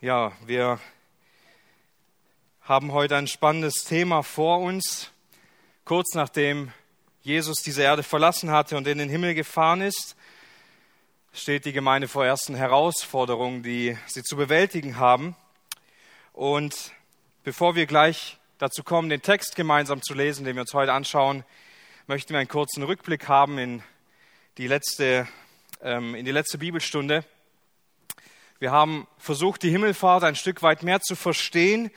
Ja, wir haben heute ein spannendes Thema vor uns. Kurz nachdem Jesus diese Erde verlassen hatte und in den Himmel gefahren ist, steht die Gemeinde vor ersten Herausforderungen, die sie zu bewältigen haben. Und bevor wir gleich dazu kommen, den Text gemeinsam zu lesen, den wir uns heute anschauen, möchten wir einen kurzen Rückblick haben in die letzte Bibelstunde. Wir haben versucht, die Himmelfahrt ein Stück weit mehr zu verstehen.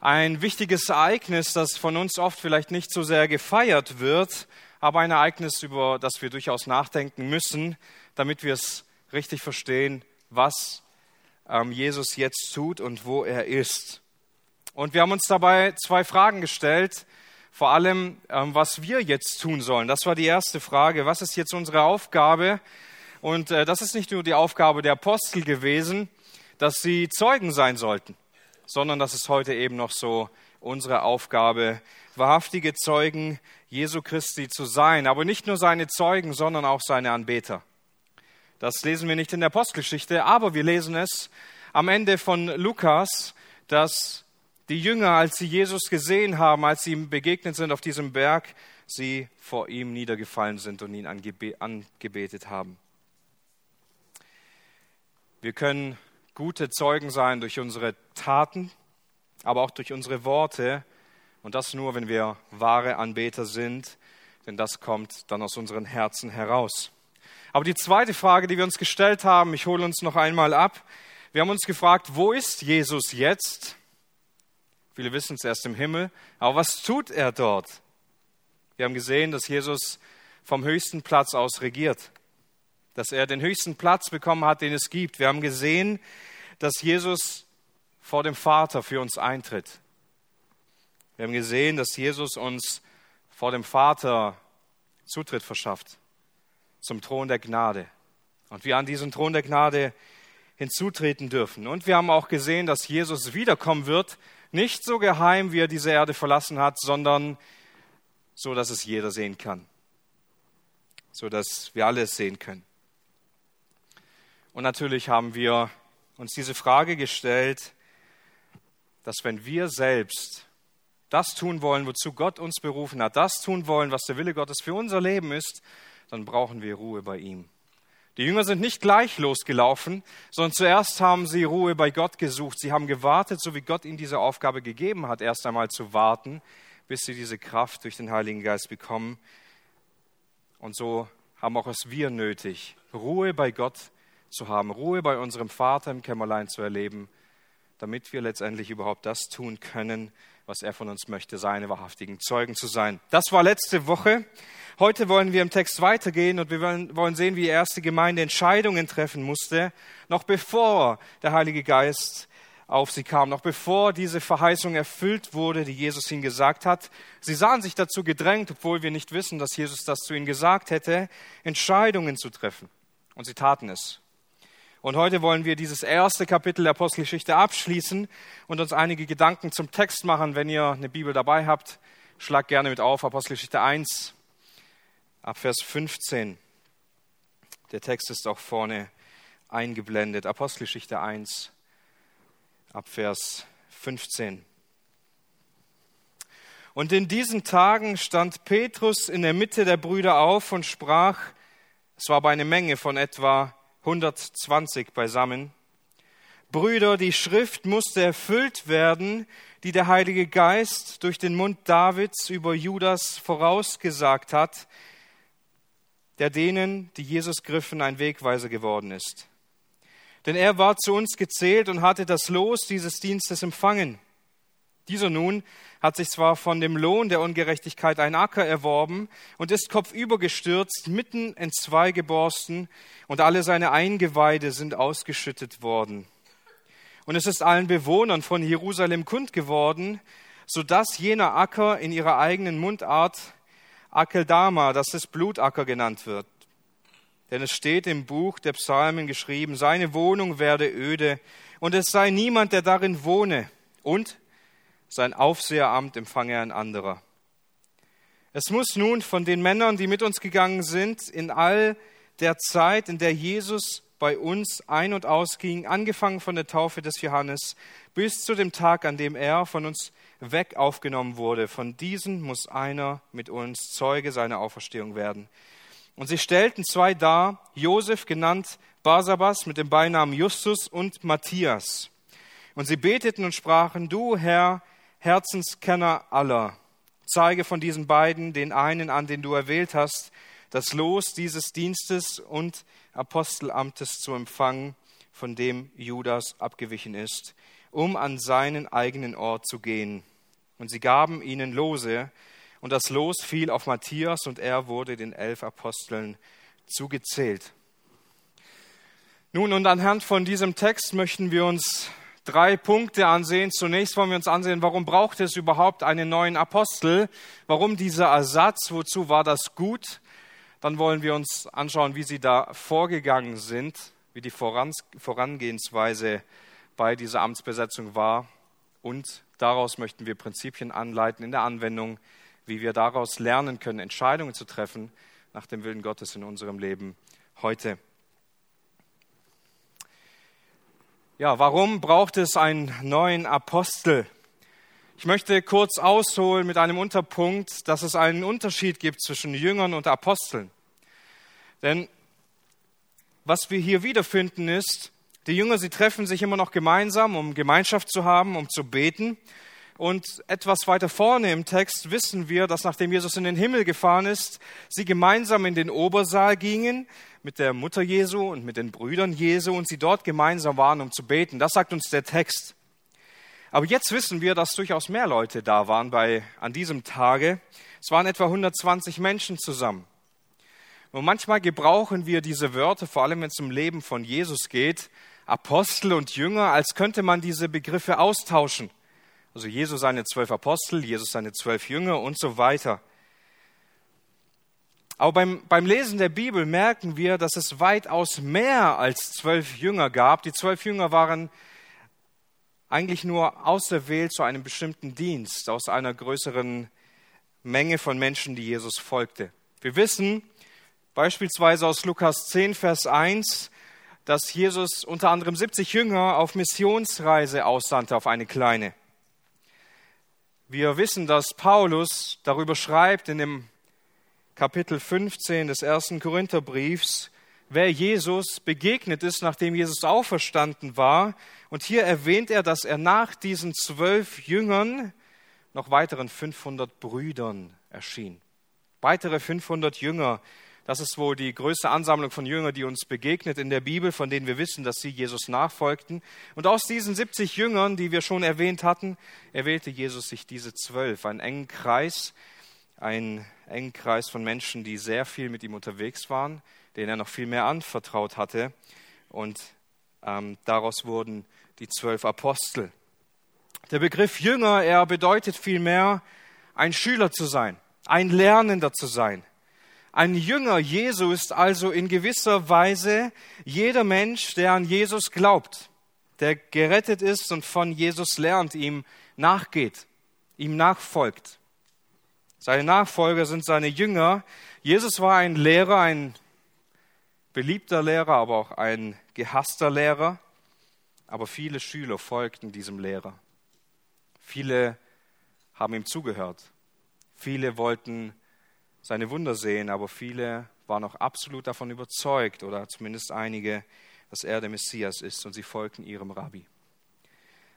Ein wichtiges Ereignis, das von uns oft vielleicht nicht so sehr gefeiert wird, aber ein Ereignis, über das wir durchaus nachdenken müssen, damit wir es richtig verstehen, was Jesus jetzt tut und wo er ist. Und wir haben uns dabei zwei Fragen gestellt, vor allem, was wir jetzt tun sollen. Das war die erste Frage. Was ist jetzt unsere Aufgabe? Und das ist nicht nur die Aufgabe der Apostel gewesen, dass sie Zeugen sein sollten, sondern das ist heute eben noch so unsere Aufgabe, wahrhaftige Zeugen Jesu Christi zu sein. Aber nicht nur seine Zeugen, sondern auch seine Anbeter. Das lesen wir nicht in der Apostelgeschichte, aber wir lesen es am Ende von Lukas, dass die Jünger, als sie Jesus gesehen haben, als sie ihm begegnet sind auf diesem Berg, sie vor ihm niedergefallen sind und ihn angebetet haben. Wir können gute Zeugen sein durch unsere Taten, aber auch durch unsere Worte. Und das nur, wenn wir wahre Anbeter sind, denn das kommt dann aus unseren Herzen heraus. Aber die zweite Frage, die wir uns gestellt haben, ich hole uns noch einmal ab. Wir haben uns gefragt, wo ist Jesus jetzt? Viele wissen es, erst im Himmel. Aber was tut er dort? Wir haben gesehen, dass Jesus vom höchsten Platz aus regiert, dass er den höchsten Platz bekommen hat, den es gibt. Wir haben gesehen, dass Jesus vor dem Vater für uns eintritt. Wir haben gesehen, dass Jesus uns vor dem Vater Zutritt verschafft zum Thron der Gnade und wir an diesen Thron der Gnade hinzutreten dürfen. Und wir haben auch gesehen, dass Jesus wiederkommen wird, nicht so geheim, wie er diese Erde verlassen hat, sondern so, dass es jeder sehen kann, so dass wir alle es sehen können. Und natürlich haben wir uns diese Frage gestellt, dass wenn wir selbst das tun wollen, wozu Gott uns berufen hat, das tun wollen, was der Wille Gottes für unser Leben ist, dann brauchen wir Ruhe bei ihm. Die Jünger sind nicht gleich losgelaufen, sondern zuerst haben sie Ruhe bei Gott gesucht. Sie haben gewartet, so wie Gott ihnen diese Aufgabe gegeben hat, erst einmal zu warten, bis sie diese Kraft durch den Heiligen Geist bekommen. Und so haben auch wir nötig, Ruhe bei Gott zu haben, Ruhe bei unserem Vater im Kämmerlein zu erleben, damit wir letztendlich überhaupt das tun können, was er von uns möchte, seine wahrhaftigen Zeugen zu sein. Das war letzte Woche. Heute wollen wir im Text weitergehen und wir wollen sehen, wie die erste Gemeinde Entscheidungen treffen musste, noch bevor der Heilige Geist auf sie kam, noch bevor diese Verheißung erfüllt wurde, die Jesus ihnen gesagt hat. Sie sahen sich dazu gedrängt, obwohl wir nicht wissen, dass Jesus das zu ihnen gesagt hätte, Entscheidungen zu treffen. Und sie taten es. Und heute wollen wir dieses erste Kapitel der Apostelgeschichte abschließen und uns einige Gedanken zum Text machen. Wenn ihr eine Bibel dabei habt, schlagt gerne mit auf, Apostelgeschichte 1, ab Vers 15. Der Text ist auch vorne eingeblendet. Apostelgeschichte 1, ab Vers 15. Und in diesen Tagen stand Petrus in der Mitte der Brüder auf und sprach, es war aber eine Menge von etwa 120 beisammen. Brüder, die Schrift musste erfüllt werden, die der Heilige Geist durch den Mund Davids über Judas vorausgesagt hat, der denen, die Jesus griffen, ein Wegweiser geworden ist. Denn er war zu uns gezählt und hatte das Los dieses Dienstes empfangen. Dieser nun hat sich zwar von dem Lohn der Ungerechtigkeit einen Acker erworben und ist kopfüber gestürzt, mitten in zwei geborsten und alle seine Eingeweide sind ausgeschüttet worden. Und es ist allen Bewohnern von Jerusalem kund geworden, sodass jener Acker in ihrer eigenen Mundart Akeldama, das ist Blutacker genannt wird. Denn es steht im Buch der Psalmen geschrieben, seine Wohnung werde öde und es sei niemand, der darin wohne und sein Aufseheramt empfange ein anderer. Es muss nun von den Männern, die mit uns gegangen sind, in all der Zeit, in der Jesus bei uns ein- und ausging, angefangen von der Taufe des Johannes bis zu dem Tag, an dem er von uns weg aufgenommen wurde. Von diesen muss einer mit uns Zeuge seiner Auferstehung werden. Und sie stellten zwei dar, Josef, genannt Barsabbas, mit dem Beinamen Justus, und Matthias. Und sie beteten und sprachen: Du, Herr, Herzenskenner aller, zeige von diesen beiden den einen an, den du erwählt hast, das Los dieses Dienstes und Apostelamtes zu empfangen, von dem Judas abgewichen ist, um an seinen eigenen Ort zu gehen. Und sie gaben ihnen Lose, und das Los fiel auf Matthias, und er wurde den 11 Aposteln zugezählt. Nun, und anhand von diesem Text möchten wir uns 3 Punkte ansehen. Zunächst wollen wir uns ansehen, warum braucht es überhaupt einen neuen Apostel? Warum dieser Ersatz? Wozu war das gut? Dann wollen wir uns anschauen, wie sie da vorgegangen sind, wie die Vorangehensweise bei dieser Amtsbesetzung war. Und daraus möchten wir Prinzipien anleiten in der Anwendung, wie wir daraus lernen können, Entscheidungen zu treffen nach dem Willen Gottes in unserem Leben heute. Ja, warum braucht es einen neuen Apostel? Ich möchte kurz ausholen mit einem Unterpunkt, dass es einen Unterschied gibt zwischen Jüngern und Aposteln. Denn was wir hier wiederfinden ist, die Jünger, sie treffen sich immer noch gemeinsam, um Gemeinschaft zu haben, um zu beten. Und etwas weiter vorne im Text wissen wir, dass nachdem Jesus in den Himmel gefahren ist, sie gemeinsam in den Obersaal gingen, mit der Mutter Jesu und mit den Brüdern Jesu, und sie dort gemeinsam waren, um zu beten. Das sagt uns der Text. Aber jetzt wissen wir, dass durchaus mehr Leute da waren an diesem Tage. Es waren etwa 120 Menschen zusammen. Und manchmal gebrauchen wir diese Wörter, vor allem wenn es um Leben von Jesus geht, Apostel und Jünger, als könnte man diese Begriffe austauschen. Also Jesus seine 12 Apostel, Jesus seine 12 Jünger und so weiter. Aber beim Lesen der Bibel merken wir, dass es weitaus mehr als 12 Jünger gab. Die 12 Jünger waren eigentlich nur auserwählt zu einem bestimmten Dienst aus einer größeren Menge von Menschen, die Jesus folgte. Wir wissen beispielsweise aus Lukas 10, Vers 1, dass Jesus unter anderem 70 Jünger auf Missionsreise aussandte, auf eine kleine. Wir wissen, dass Paulus darüber schreibt in dem Kapitel 15 des 1. Korintherbriefs, wer Jesus begegnet ist, nachdem Jesus auferstanden war. Und hier erwähnt er, dass er nach diesen 12 Jüngern noch weiteren 500 Brüdern erschien. Weitere 500 Jünger. Das ist wohl die größte Ansammlung von Jüngern, die uns begegnet in der Bibel, von denen wir wissen, dass sie Jesus nachfolgten. Und aus diesen 70 Jüngern, die wir schon erwähnt hatten, erwählte Jesus sich diese 12, einen engen Kreis von Menschen, die sehr viel mit ihm unterwegs waren, denen er noch viel mehr anvertraut hatte. Und daraus wurden die 12 Apostel. Der Begriff Jünger, er bedeutet vielmehr, ein Schüler zu sein, ein Lernender zu sein. Ein Jünger Jesu ist also in gewisser Weise jeder Mensch, der an Jesus glaubt, der gerettet ist und von Jesus lernt, ihm nachgeht, ihm nachfolgt. Seine Nachfolger sind seine Jünger. Jesus war ein Lehrer, ein beliebter Lehrer, aber auch ein gehasster Lehrer. Aber viele Schüler folgten diesem Lehrer. Viele haben ihm zugehört. Viele wollten seine Wunder sehen, aber viele waren auch absolut davon überzeugt, oder zumindest einige, dass er der Messias ist, und sie folgten ihrem Rabbi.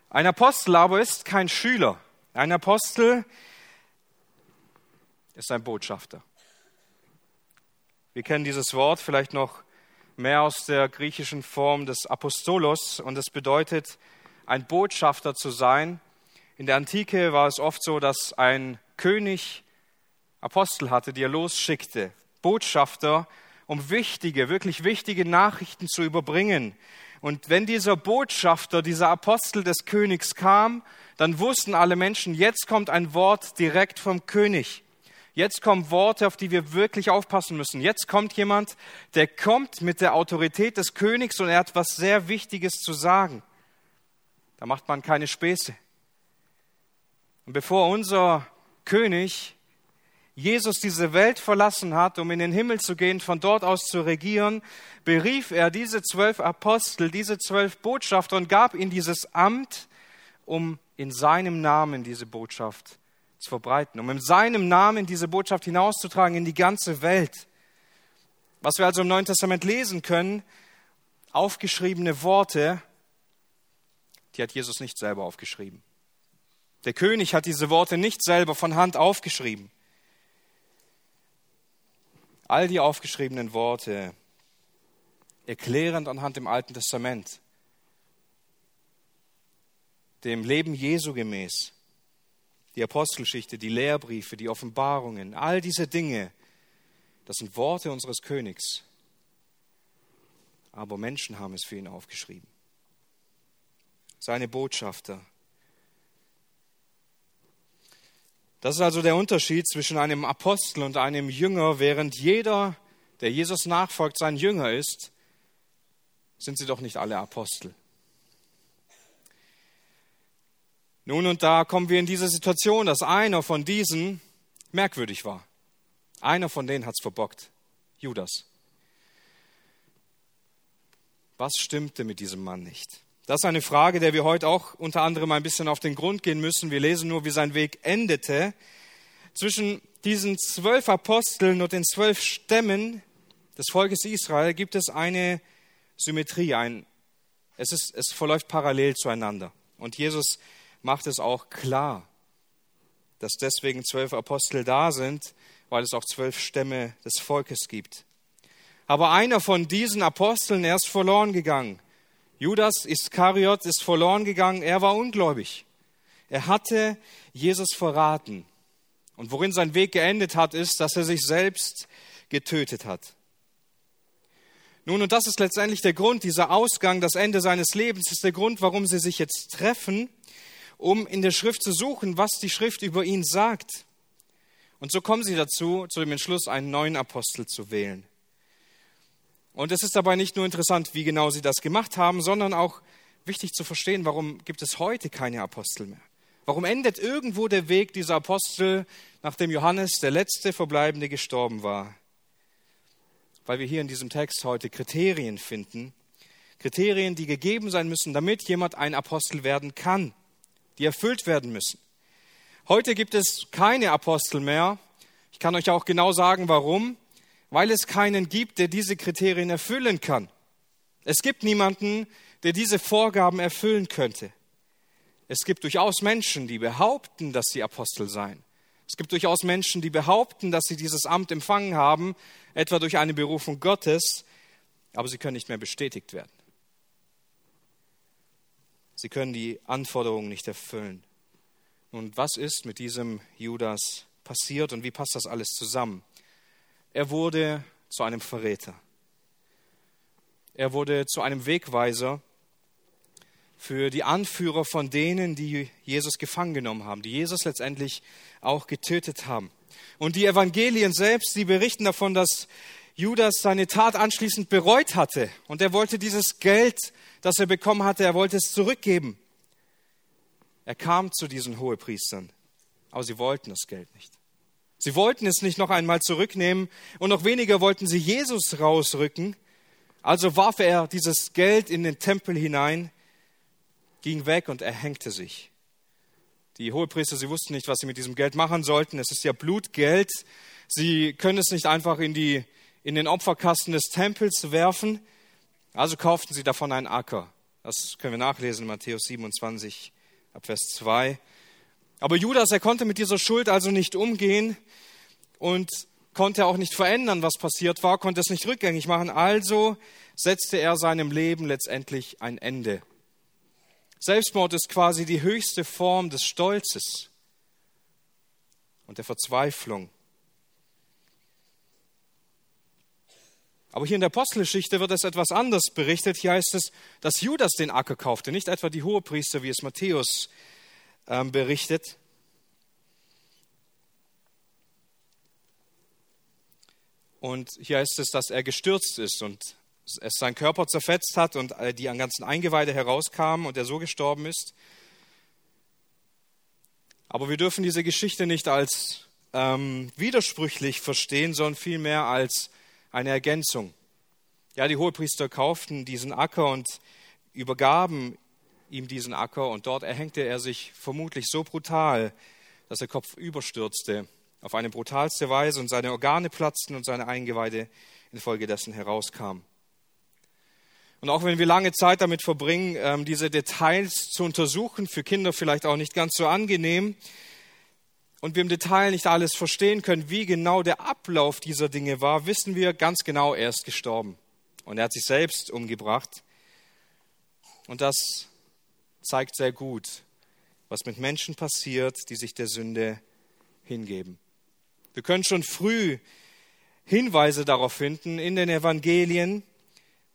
Ein Apostel aber ist kein Schüler. Ein Apostel ist ein Botschafter. Wir kennen dieses Wort vielleicht noch mehr aus der griechischen Form des Apostolos, und es bedeutet, ein Botschafter zu sein. In der Antike war es oft so, dass ein König Apostel hatte, die er losschickte. Botschafter, um wirklich wichtige Nachrichten zu überbringen. Und wenn dieser Botschafter, dieser Apostel des Königs kam, dann wussten alle Menschen, jetzt kommt ein Wort direkt vom König. Jetzt kommen Worte, auf die wir wirklich aufpassen müssen. Jetzt kommt jemand, der kommt mit der Autorität des Königs, und er hat was sehr Wichtiges zu sagen. Da macht man keine Späße. Und bevor unser König Jesus diese Welt verlassen hat, um in den Himmel zu gehen, von dort aus zu regieren, berief er diese 12 Apostel, diese 12 Botschafter und gab ihnen dieses Amt, um in seinem Namen diese Botschaft zu verbreiten, um in seinem Namen diese Botschaft hinauszutragen in die ganze Welt. Was wir also im Neuen Testament lesen können, aufgeschriebene Worte, die hat Jesus nicht selber aufgeschrieben. Der König hat diese Worte nicht selber von Hand aufgeschrieben. All die aufgeschriebenen Worte, erklärend anhand dem Alten Testament, dem Leben Jesu gemäß, die Apostelgeschichte, die Lehrbriefe, die Offenbarungen, all diese Dinge, das sind Worte unseres Königs. Aber Menschen haben es für ihn aufgeschrieben. Seine Botschafter. Das ist also der Unterschied zwischen einem Apostel und einem Jünger. Während jeder, der Jesus nachfolgt, sein Jünger ist, sind sie doch nicht alle Apostel. Nun und da kommen wir in diese Situation, dass einer von diesen merkwürdig war. Einer von denen hat's verbockt. Judas. Was stimmte mit diesem Mann nicht? Das ist eine Frage, der wir heute auch unter anderem ein bisschen auf den Grund gehen müssen. Wir lesen nur, wie sein Weg endete. Zwischen diesen 12 Aposteln und den 12 Stämmen des Volkes Israel gibt es eine Symmetrie. Es verläuft parallel zueinander. Und Jesus macht es auch klar, dass deswegen 12 Apostel da sind, weil es auch 12 Stämme des Volkes gibt. Aber einer von diesen Aposteln, er ist verloren gegangen. Judas Iskariot ist verloren gegangen, er war ungläubig. Er hatte Jesus verraten. Und worin sein Weg geendet hat, ist, dass er sich selbst getötet hat. Nun, und das ist letztendlich der Grund, dieser Ausgang, das Ende seines Lebens, ist der Grund, warum sie sich jetzt treffen, um in der Schrift zu suchen, was die Schrift über ihn sagt. Und so kommen sie dazu, zu dem Entschluss, einen neuen Apostel zu wählen. Und es ist dabei nicht nur interessant, wie genau sie das gemacht haben, sondern auch wichtig zu verstehen, warum gibt es heute keine Apostel mehr? Warum endet irgendwo der Weg dieser Apostel, nachdem Johannes, der letzte Verbleibende, gestorben war? Weil wir hier in diesem Text heute Kriterien finden, Kriterien, die gegeben sein müssen, damit jemand ein Apostel werden kann, die erfüllt werden müssen. Heute gibt es keine Apostel mehr. Ich kann euch auch genau sagen, warum. Weil es keinen gibt, der diese Kriterien erfüllen kann. Es gibt niemanden, der diese Vorgaben erfüllen könnte. Es gibt durchaus Menschen, die behaupten, dass sie Apostel seien. Es gibt durchaus Menschen, die behaupten, dass sie dieses Amt empfangen haben, etwa durch eine Berufung Gottes, aber sie können nicht mehr bestätigt werden. Sie können die Anforderungen nicht erfüllen. Und was ist mit diesem Judas passiert und wie passt das alles zusammen? Er wurde zu einem Verräter. Er wurde zu einem Wegweiser für die Anführer von denen, die Jesus gefangen genommen haben, die Jesus letztendlich auch getötet haben. Und die Evangelien selbst, die berichten davon, dass Judas seine Tat anschließend bereut hatte. Und er wollte dieses Geld, das er bekommen hatte, er wollte es zurückgeben. Er kam zu diesen Hohepriestern, aber sie wollten das Geld nicht. Sie wollten es nicht noch einmal zurücknehmen und noch weniger wollten sie Jesus rausrücken. Also warf er dieses Geld in den Tempel hinein, ging weg und erhängte sich. Die Hohepriester, sie wussten nicht, was sie mit diesem Geld machen sollten. Es ist ja Blutgeld. Sie können es nicht einfach in den Opferkasten des Tempels werfen. Also kauften sie davon einen Acker. Das können wir nachlesen in Matthäus 27, ab Vers 2. Aber Judas, er konnte mit dieser Schuld also nicht umgehen und konnte auch nicht verändern, was passiert war, konnte es nicht rückgängig machen. Also setzte er seinem Leben letztendlich ein Ende. Selbstmord ist quasi die höchste Form des Stolzes und der Verzweiflung. Aber hier in der Apostelgeschichte wird es etwas anders berichtet. Hier heißt es, dass Judas den Acker kaufte, nicht etwa die Hohepriester, wie es Matthäus berichtet. Und hier heißt es, dass er gestürzt ist und es seinen Körper zerfetzt hat und die ganzen Eingeweide herauskamen und er so gestorben ist. Aber wir dürfen diese Geschichte nicht als widersprüchlich verstehen, sondern vielmehr als eine Ergänzung. Ja, die Hohepriester kauften diesen Acker und übergaben ihm diesen Acker und dort erhängte er sich vermutlich so brutal, dass er kopfüber stürzte auf eine brutalste Weise und seine Organe platzten und seine Eingeweide infolgedessen herauskamen. Und auch wenn wir lange Zeit damit verbringen, diese Details zu untersuchen, für Kinder vielleicht auch nicht ganz so angenehm, und wir im Detail nicht alles verstehen können, wie genau der Ablauf dieser Dinge war, wissen wir ganz genau, er ist gestorben. Und er hat sich selbst umgebracht. Und das zeigt sehr gut, was mit Menschen passiert, die sich der Sünde hingeben. Wir können schon früh Hinweise darauf finden in den Evangelien,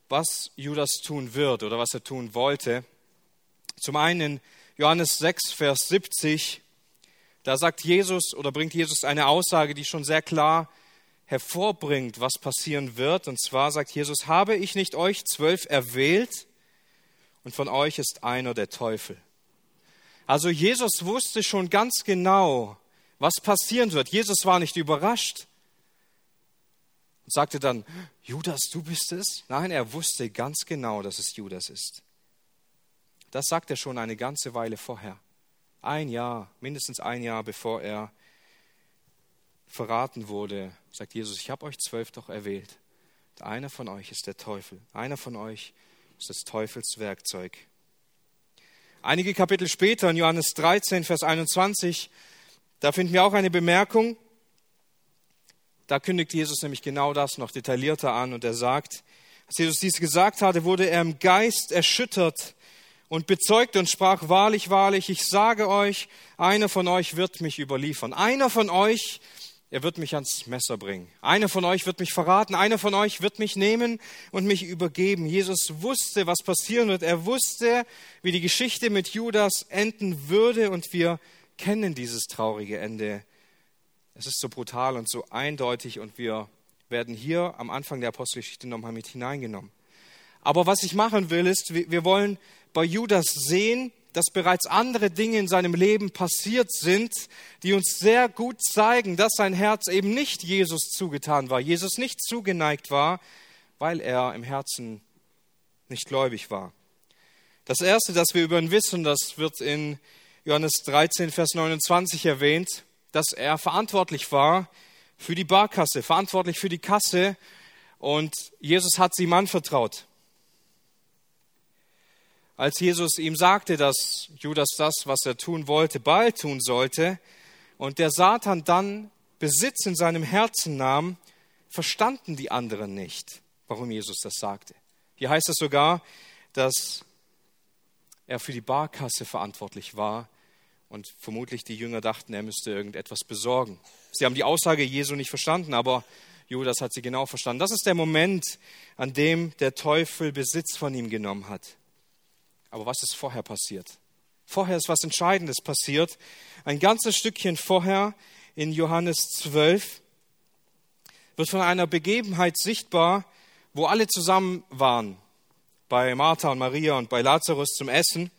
was Judas tun wird oder was er tun wollte. Zum einen in Johannes 6, Vers 70, da sagt Jesus oder bringt Jesus eine Aussage, die schon sehr klar hervorbringt, was passieren wird. Und zwar sagt Jesus, habe ich nicht euch 12 erwählt und von euch ist einer der Teufel. Also Jesus wusste schon ganz genau, was passieren wird. Jesus war nicht überrascht und sagte dann, Judas, du bist es? Nein, er wusste ganz genau, dass es Judas ist. Das sagt er schon eine ganze Weile vorher. Mindestens ein Jahr, bevor er verraten wurde, sagt Jesus, ich habe euch 12 doch erwählt. Und einer von euch ist der Teufel. Einer von euch ist des Teufels Werkzeug. Einige Kapitel später, in Johannes 13, Vers 21, da finden wir auch eine Bemerkung. Da kündigt Jesus nämlich genau das noch detaillierter an und er sagt, als Jesus dies gesagt hatte, wurde er im Geist erschüttert und bezeugte und sprach, wahrlich, wahrlich, ich sage euch, einer von euch wird mich überliefern. Einer von euch, er wird mich ans Messer bringen. Einer von euch wird mich verraten. Einer von euch wird mich nehmen und mich übergeben. Jesus wusste, was passieren wird. Er wusste, wie die Geschichte mit Judas enden würde und wir kennen dieses traurige Ende. Es ist so brutal und so eindeutig und wir werden hier am Anfang der Apostelgeschichte nochmal mit hineingenommen. Aber was ich machen will, ist, wir wollen bei Judas sehen, dass bereits andere Dinge in seinem Leben passiert sind, die uns sehr gut zeigen, dass sein Herz eben nicht Jesus zugetan war, Jesus nicht zugeneigt war, weil er im Herzen nicht gläubig war. Das Erste, das wir über ihn wissen, das wird in Johannes 13, Vers 29 erwähnt, dass er verantwortlich war für die Barkasse, verantwortlich für die Kasse und Jesus hat sie ihm anvertraut. Als Jesus ihm sagte, dass Judas das, was er tun wollte, bald tun sollte und der Satan dann Besitz in seinem Herzen nahm, verstanden die anderen nicht, warum Jesus das sagte. Hier heißt es sogar, dass er für die Barkasse verantwortlich war und vermutlich die Jünger dachten, er müsste irgendetwas besorgen. Sie haben die Aussage Jesu nicht verstanden, aber Judas hat sie genau verstanden. Das ist der Moment, an dem der Teufel Besitz von ihm genommen hat. Aber was ist vorher passiert? Vorher ist was Entscheidendes passiert. Ein ganzes Stückchen vorher, in Johannes 12, wird von einer Begebenheit sichtbar, wo alle zusammen waren. Bei Martha und Maria und bei Lazarus zum Essen.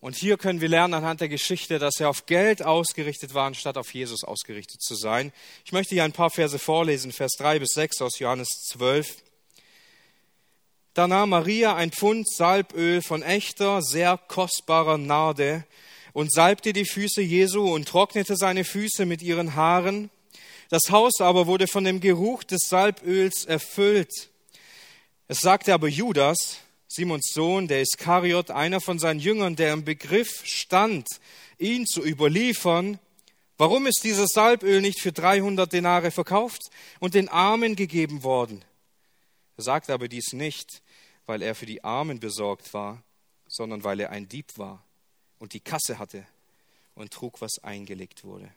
Und hier können wir lernen anhand der Geschichte, dass er auf Geld ausgerichtet war, anstatt auf Jesus ausgerichtet zu sein. Ich möchte hier ein paar Verse vorlesen, Vers 3 bis 6 aus Johannes 12. Da nahm Maria ein Pfund Salböl von echter, sehr kostbarer Narde und salbte die Füße Jesu und trocknete seine Füße mit ihren Haaren. Das Haus aber wurde von dem Geruch des Salböls erfüllt. Es sagte aber Judas, Simons Sohn, der Iskariot, einer von seinen Jüngern, der im Begriff stand, ihn zu überliefern, warum ist dieses Salböl nicht für 300 Denare verkauft und den Armen gegeben worden? Er sagt aber dies nicht, weil er für die Armen besorgt war, sondern weil er ein Dieb war und die Kasse hatte und trug, was eingelegt wurde.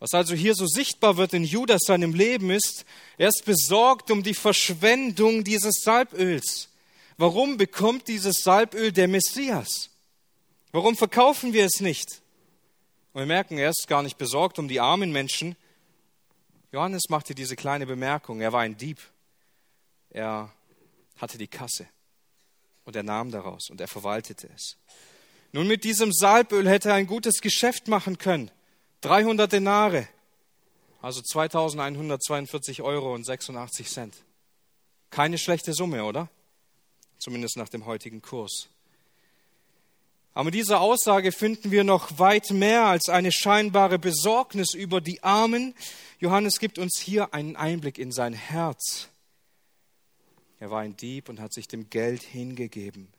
Was also hier so sichtbar wird in Judas seinem Leben ist, er ist besorgt um die Verschwendung dieses Salböls. Warum bekommt dieses Salböl der Messias? Warum verkaufen wir es nicht? Und wir merken, er ist gar nicht besorgt um die armen Menschen. Johannes machte diese kleine Bemerkung, er war ein Dieb. Er hatte die Kasse und er nahm daraus und er verwaltete es. Nun, mit diesem Salböl hätte er ein gutes Geschäft machen können. 300 Denare, also 2.142,86 €. Keine schlechte Summe, oder? Zumindest nach dem heutigen Kurs. Aber in dieser Aussage finden wir noch weit mehr als eine scheinbare Besorgnis über die Armen. Johannes gibt uns hier einen Einblick in sein Herz. Er war ein Dieb und hat sich dem Geld hingegeben.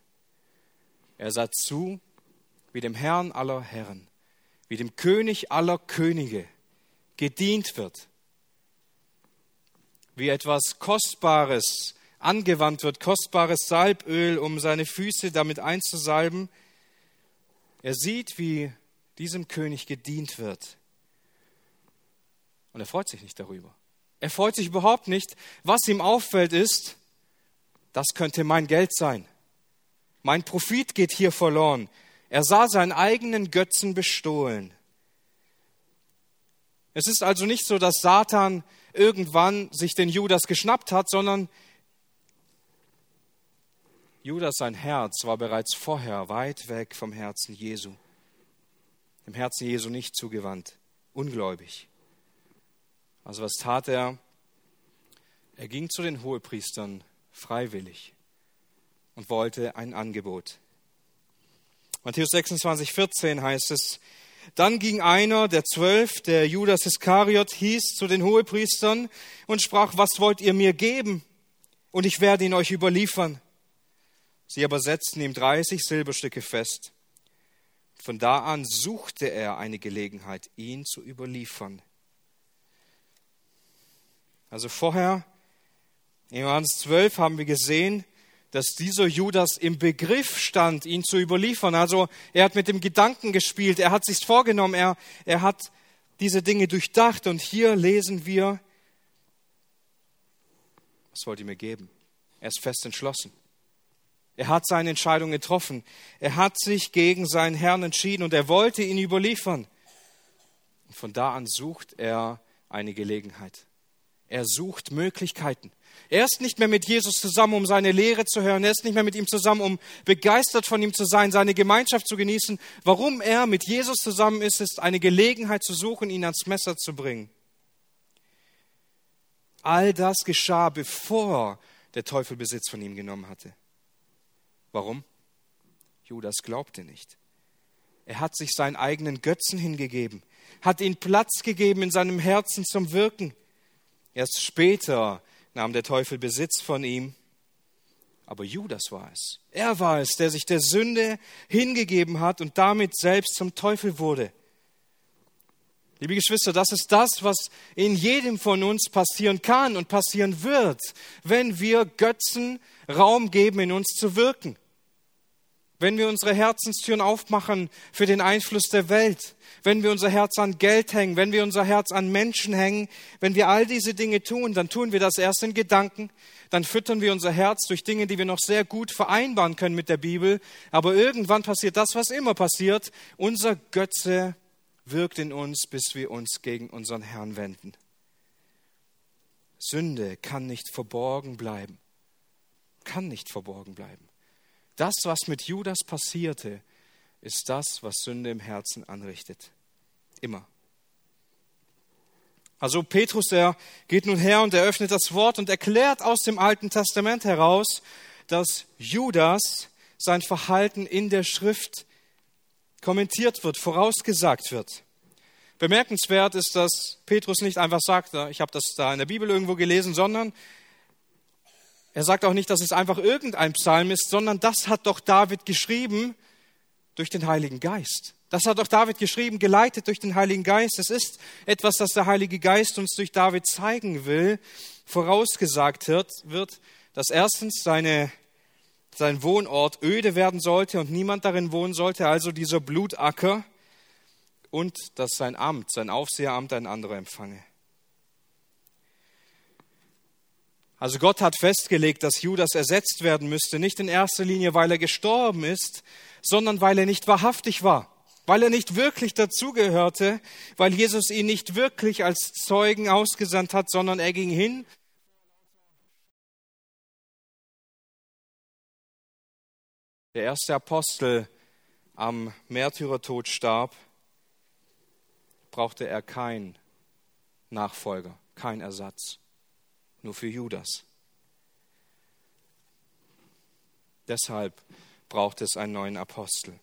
Er sah zu, wie dem Herrn aller Herren, wie dem König aller Könige gedient wird, wie etwas Kostbares angewandt wird, kostbares Salböl, um seine Füße damit einzusalben. Er sieht, wie diesem König gedient wird. Und er freut sich nicht darüber. Er freut sich überhaupt nicht. Was ihm auffällt ist, das könnte mein Geld sein. Mein Profit geht hier verloren. Er sah seinen eigenen Götzen bestohlen. Es ist also nicht so, dass Satan irgendwann sich den Judas geschnappt hat, sondern Judas, sein Herz, war bereits vorher weit weg vom Herzen Jesu. Dem Herzen Jesu nicht zugewandt, ungläubig. Also was tat er? Er ging zu den Hohepriestern freiwillig und wollte ein Angebot. Matthäus 26,14 heißt es: Dann ging einer der 12, der Judas Iskariot hieß, zu den Hohepriestern und sprach: Was wollt ihr mir geben? Und ich werde ihn euch überliefern. Sie aber setzten ihm 30 Silberstücke fest. Von da an suchte er eine Gelegenheit, ihn zu überliefern. Also vorher, in Johannes 12 haben wir gesehen, dass dieser Judas im Begriff stand, ihn zu überliefern. Also er hat mit dem Gedanken gespielt, er hat sich's vorgenommen, er hat diese Dinge durchdacht. Und hier lesen wir, was wollt ihr mir geben? Er ist fest entschlossen. Er hat seine Entscheidung getroffen. Er hat sich gegen seinen Herrn entschieden und er wollte ihn überliefern. Und von da an sucht er eine Gelegenheit. Er sucht Möglichkeiten. Er ist nicht mehr mit Jesus zusammen, um seine Lehre zu hören. Er ist nicht mehr mit ihm zusammen, um begeistert von ihm zu sein, seine Gemeinschaft zu genießen. Warum er mit Jesus zusammen ist, ist eine Gelegenheit zu suchen, ihn ans Messer zu bringen. All das geschah, bevor der Teufel Besitz von ihm genommen hatte. Warum? Judas glaubte nicht. Er hat sich seinen eigenen Götzen hingegeben, hat ihm Platz gegeben in seinem Herzen zum Wirken. Erst später nahm der Teufel Besitz von ihm, aber Judas war es. Er war es, der sich der Sünde hingegeben hat und damit selbst zum Teufel wurde. Liebe Geschwister, das ist das, was in jedem von uns passieren kann und passieren wird, wenn wir Götzen Raum geben, in uns zu wirken. Wenn wir unsere Herzenstüren aufmachen für den Einfluss der Welt, wenn wir unser Herz an Geld hängen, wenn wir unser Herz an Menschen hängen, wenn wir all diese Dinge tun, dann tun wir das erst in Gedanken, dann füttern wir unser Herz durch Dinge, die wir noch sehr gut vereinbaren können mit der Bibel, aber irgendwann passiert das, was immer passiert, unser Götze wirkt in uns, bis wir uns gegen unseren Herrn wenden. Sünde kann nicht verborgen bleiben. Kann nicht verborgen bleiben. Das, was mit Judas passierte, ist das, was Sünde im Herzen anrichtet. Immer. Also Petrus, er geht nun her und eröffnet das Wort und erklärt aus dem Alten Testament heraus, dass Judas sein Verhalten in der Schrift kommentiert wird, vorausgesagt wird. Bemerkenswert ist, dass Petrus nicht einfach sagt, ich habe das da in der Bibel irgendwo gelesen, sondern er sagt auch nicht, dass es einfach irgendein Psalm ist, sondern das hat doch David geschrieben durch den Heiligen Geist. Das hat doch David geschrieben, geleitet durch den Heiligen Geist. Es ist etwas, das der Heilige Geist uns durch David zeigen will, vorausgesagt wird, dass erstens sein Wohnort öde werden sollte und niemand darin wohnen sollte, also dieser Blutacker, und dass sein Amt, sein Aufseheramt ein anderer empfange. Also Gott hat festgelegt, dass Judas ersetzt werden müsste, nicht in erster Linie, weil er gestorben ist, sondern weil er nicht wahrhaftig war, weil er nicht wirklich dazugehörte, weil Jesus ihn nicht wirklich als Zeugen ausgesandt hat, sondern er ging hin. Der erste Apostel am Märtyrertod starb, brauchte er keinen Nachfolger, keinen Ersatz, nur für Judas. Deshalb braucht es einen neuen Apostel.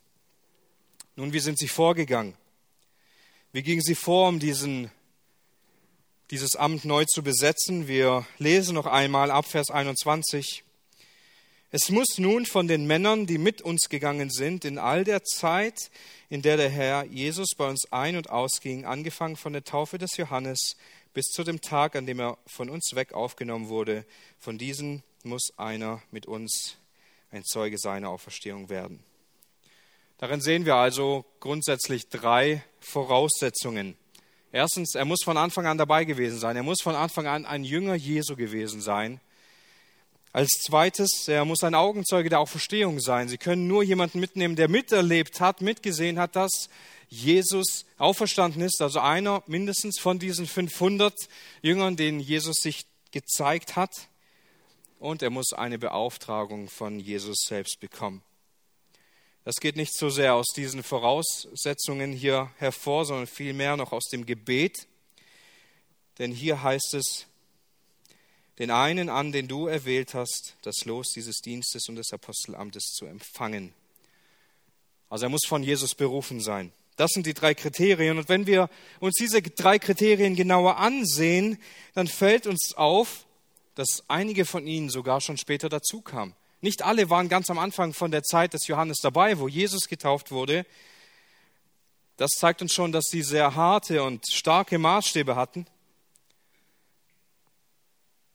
Nun, wie sind sie vorgegangen? Wie gingen sie vor, um dieses Amt neu zu besetzen? Wir lesen noch einmal ab Vers 21. Es muss nun von den Männern, die mit uns gegangen sind, in all der Zeit, in der der Herr Jesus bei uns ein- und ausging, angefangen von der Taufe des Johannes bis zu dem Tag, an dem er von uns weg aufgenommen wurde, von diesen muss einer mit uns ein Zeuge seiner Auferstehung werden. Darin sehen wir also grundsätzlich drei Voraussetzungen. Erstens, er muss von Anfang an dabei gewesen sein. Er muss von Anfang an ein Jünger Jesu gewesen sein. Als zweites, er muss ein Augenzeuge der Auferstehung sein. Sie können nur jemanden mitnehmen, der miterlebt hat, mitgesehen hat, dass Jesus auferstanden ist. Also einer mindestens von diesen 500 Jüngern, denen Jesus sich gezeigt hat. Und er muss eine Beauftragung von Jesus selbst bekommen. Das geht nicht so sehr aus diesen Voraussetzungen hier hervor, sondern vielmehr noch aus dem Gebet. Denn hier heißt es, den einen an, den du erwählt hast, das Los dieses Dienstes und des Apostelamtes zu empfangen. Also er muss von Jesus berufen sein. Das sind die drei Kriterien. Und wenn wir uns diese drei Kriterien genauer ansehen, dann fällt uns auf, dass einige von ihnen sogar schon später dazu kamen. Nicht alle waren ganz am Anfang von der Zeit des Johannes dabei, wo Jesus getauft wurde. Das zeigt uns schon, dass sie sehr harte und starke Maßstäbe hatten.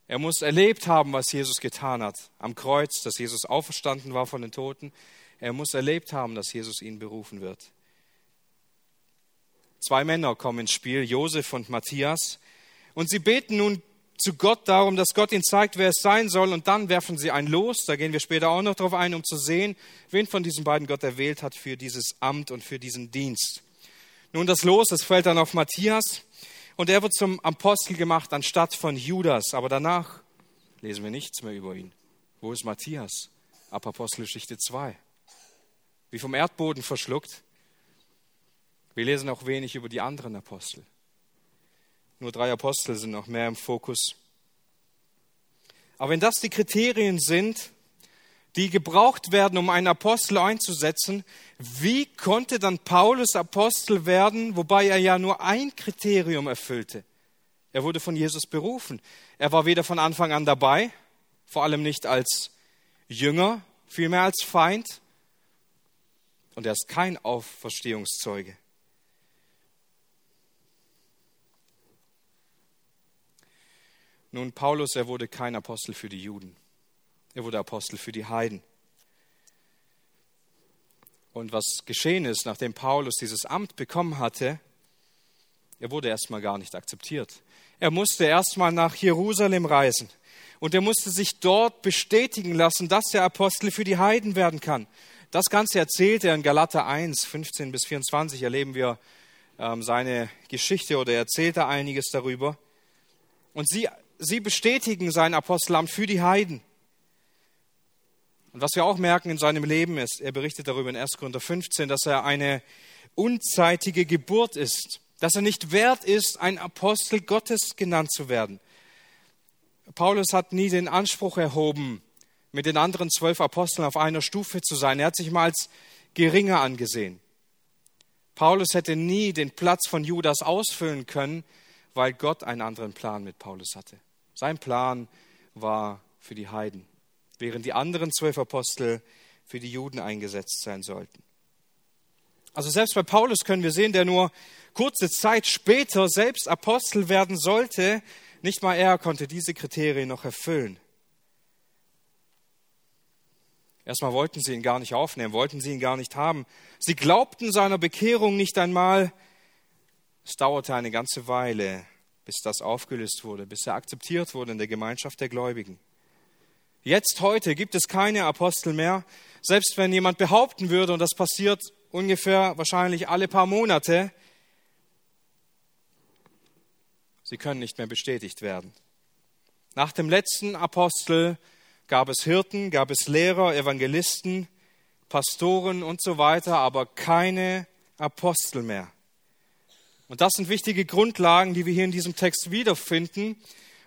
Er muss erlebt haben, was Jesus getan hat am Kreuz, dass Jesus auferstanden war von den Toten. Er muss erlebt haben, dass Jesus ihn berufen wird. Zwei Männer kommen ins Spiel, Josef und Matthias. Und sie beten nun zu Gott darum, dass Gott ihnen zeigt, wer es sein soll. Und dann werfen sie ein Los. Da gehen wir später auch noch drauf ein, um zu sehen, wen von diesen beiden Gott erwählt hat für dieses Amt und für diesen Dienst. Nun das Los, das fällt dann auf Matthias. Und er wird zum Apostel gemacht anstatt von Judas. Aber danach lesen wir nichts mehr über ihn. Wo ist Matthias? Ab Apostelgeschichte 2. Wie vom Erdboden verschluckt. Wir lesen auch wenig über die anderen Apostel. Nur 3 Apostel sind noch mehr im Fokus. Aber wenn das die Kriterien sind, die gebraucht werden, um einen Apostel einzusetzen, wie konnte dann Paulus Apostel werden, wobei er ja nur ein Kriterium erfüllte? Er wurde von Jesus berufen. Er war weder von Anfang an dabei, vor allem nicht als Jünger, vielmehr als Feind. Und er ist kein Auferstehungszeuge. Nun, Paulus, er wurde kein Apostel für die Juden. Er wurde Apostel für die Heiden. Und was geschehen ist, nachdem Paulus dieses Amt bekommen hatte, er wurde erstmal gar nicht akzeptiert. Er musste erstmal nach Jerusalem reisen. Und er musste sich dort bestätigen lassen, dass er Apostel für die Heiden werden kann. Das Ganze erzählt er in Galater 1, 15 bis 24, erleben wir seine Geschichte oder er erzählt da einiges darüber. Und Sie bestätigen sein Apostelamt für die Heiden. Und was wir auch merken in seinem Leben ist, er berichtet darüber in 1. Korinther 15, dass er eine unzeitige Geburt ist, dass er nicht wert ist, ein Apostel Gottes genannt zu werden. Paulus hat nie den Anspruch erhoben, mit den anderen 12 Aposteln auf einer Stufe zu sein. Er hat sich mal als geringer angesehen. Paulus hätte nie den Platz von Judas ausfüllen können, weil Gott einen anderen Plan mit Paulus hatte. Sein Plan war für die Heiden, während die anderen 12 Apostel für die Juden eingesetzt sein sollten. Also selbst bei Paulus können wir sehen, der nur kurze Zeit später selbst Apostel werden sollte, nicht mal er konnte diese Kriterien noch erfüllen. Erstmal wollten sie ihn gar nicht aufnehmen, wollten sie ihn gar nicht haben. Sie glaubten seiner Bekehrung nicht einmal. Es dauerte eine ganze Weile, bis das aufgelöst wurde, bis er akzeptiert wurde in der Gemeinschaft der Gläubigen. Jetzt, heute, gibt es keine Apostel mehr. Selbst wenn jemand behaupten würde, und das passiert ungefähr wahrscheinlich alle paar Monate, sie können nicht mehr bestätigt werden. Nach dem letzten Apostel gab es Hirten, gab es Lehrer, Evangelisten. Pastoren und so weiter, aber keine Apostel mehr. Und das sind wichtige Grundlagen, die wir hier in diesem Text wiederfinden.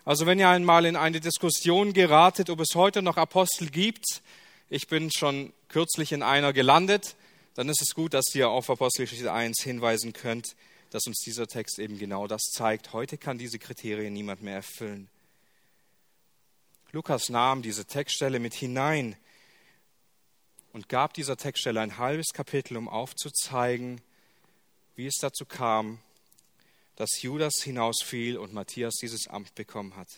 Also wenn ihr einmal in eine Diskussion geratet, ob es heute noch Apostel gibt, ich bin schon kürzlich in einer gelandet, dann ist es gut, dass ihr auf Apostelgeschichte 1 hinweisen könnt, dass uns dieser Text eben genau das zeigt. Heute kann diese Kriterien niemand mehr erfüllen. Lukas nahm diese Textstelle mit hinein und gab dieser Textstelle ein halbes Kapitel, um aufzuzeigen, wie es dazu kam, dass Judas hinausfiel und Matthias dieses Amt bekommen hat.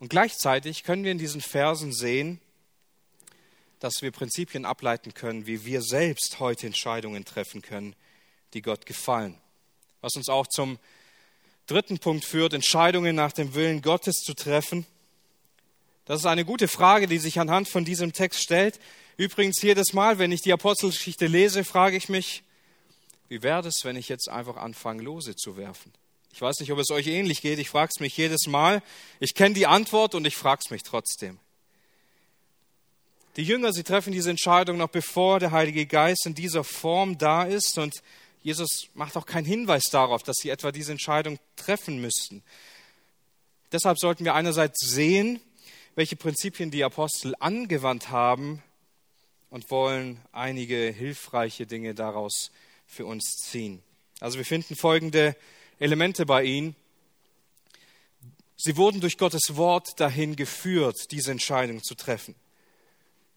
Und gleichzeitig können wir in diesen Versen sehen, dass wir Prinzipien ableiten können, wie wir selbst heute Entscheidungen treffen können, die Gott gefallen. Was uns auch zum dritten Punkt führt, Entscheidungen nach dem Willen Gottes zu treffen. Das ist eine gute Frage, die sich anhand von diesem Text stellt. Übrigens jedes Mal, wenn ich die Apostelgeschichte lese, frage ich mich, wie wäre es, wenn ich jetzt einfach anfange, Lose zu werfen? Ich weiß nicht, ob es euch ähnlich geht. Ich frage es mich jedes Mal. Ich kenne die Antwort und ich frage es mich trotzdem. Die Jünger, sie treffen diese Entscheidung noch bevor der Heilige Geist in dieser Form da ist. Und Jesus macht auch keinen Hinweis darauf, dass sie etwa diese Entscheidung treffen müssten. Deshalb sollten wir einerseits sehen, welche Prinzipien die Apostel angewandt haben und wollen einige hilfreiche Dinge daraus für uns ziehen. Also wir finden folgende Elemente bei ihnen. Sie wurden durch Gottes Wort dahin geführt, diese Entscheidung zu treffen.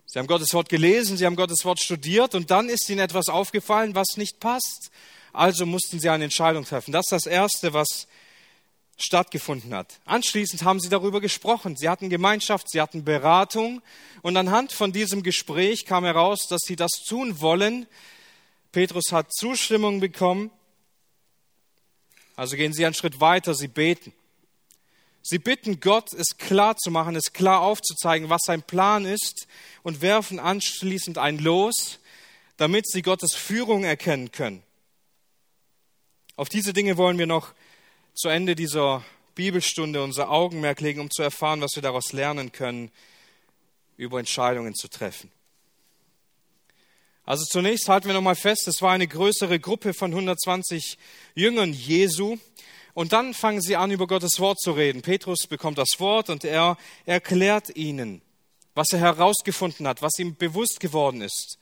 Sie haben Gottes Wort gelesen, sie haben Gottes Wort studiert und dann ist ihnen etwas aufgefallen, was nicht passt. Also mussten sie eine Entscheidung treffen. Das ist das Erste, was stattgefunden hat. Anschließend haben sie darüber gesprochen. Sie hatten Gemeinschaft, sie hatten Beratung und anhand von diesem Gespräch kam heraus, dass sie das tun wollen. Petrus hat Zustimmung bekommen. Also gehen sie einen Schritt weiter, sie beten. Sie bitten Gott, es klar zu machen, es klar aufzuzeigen, was sein Plan ist und werfen anschließend ein Los, damit sie Gottes Führung erkennen können. Auf diese Dinge wollen wir noch zu Ende dieser Bibelstunde unser Augenmerk legen, um zu erfahren, was wir daraus lernen können, über Entscheidungen zu treffen. Also zunächst halten wir nochmal fest, es war eine größere Gruppe von 120 Jüngern Jesu. Und dann fangen sie an, über Gottes Wort zu reden. Petrus bekommt das Wort und er erklärt ihnen, was er herausgefunden hat, was ihm bewusst geworden ist.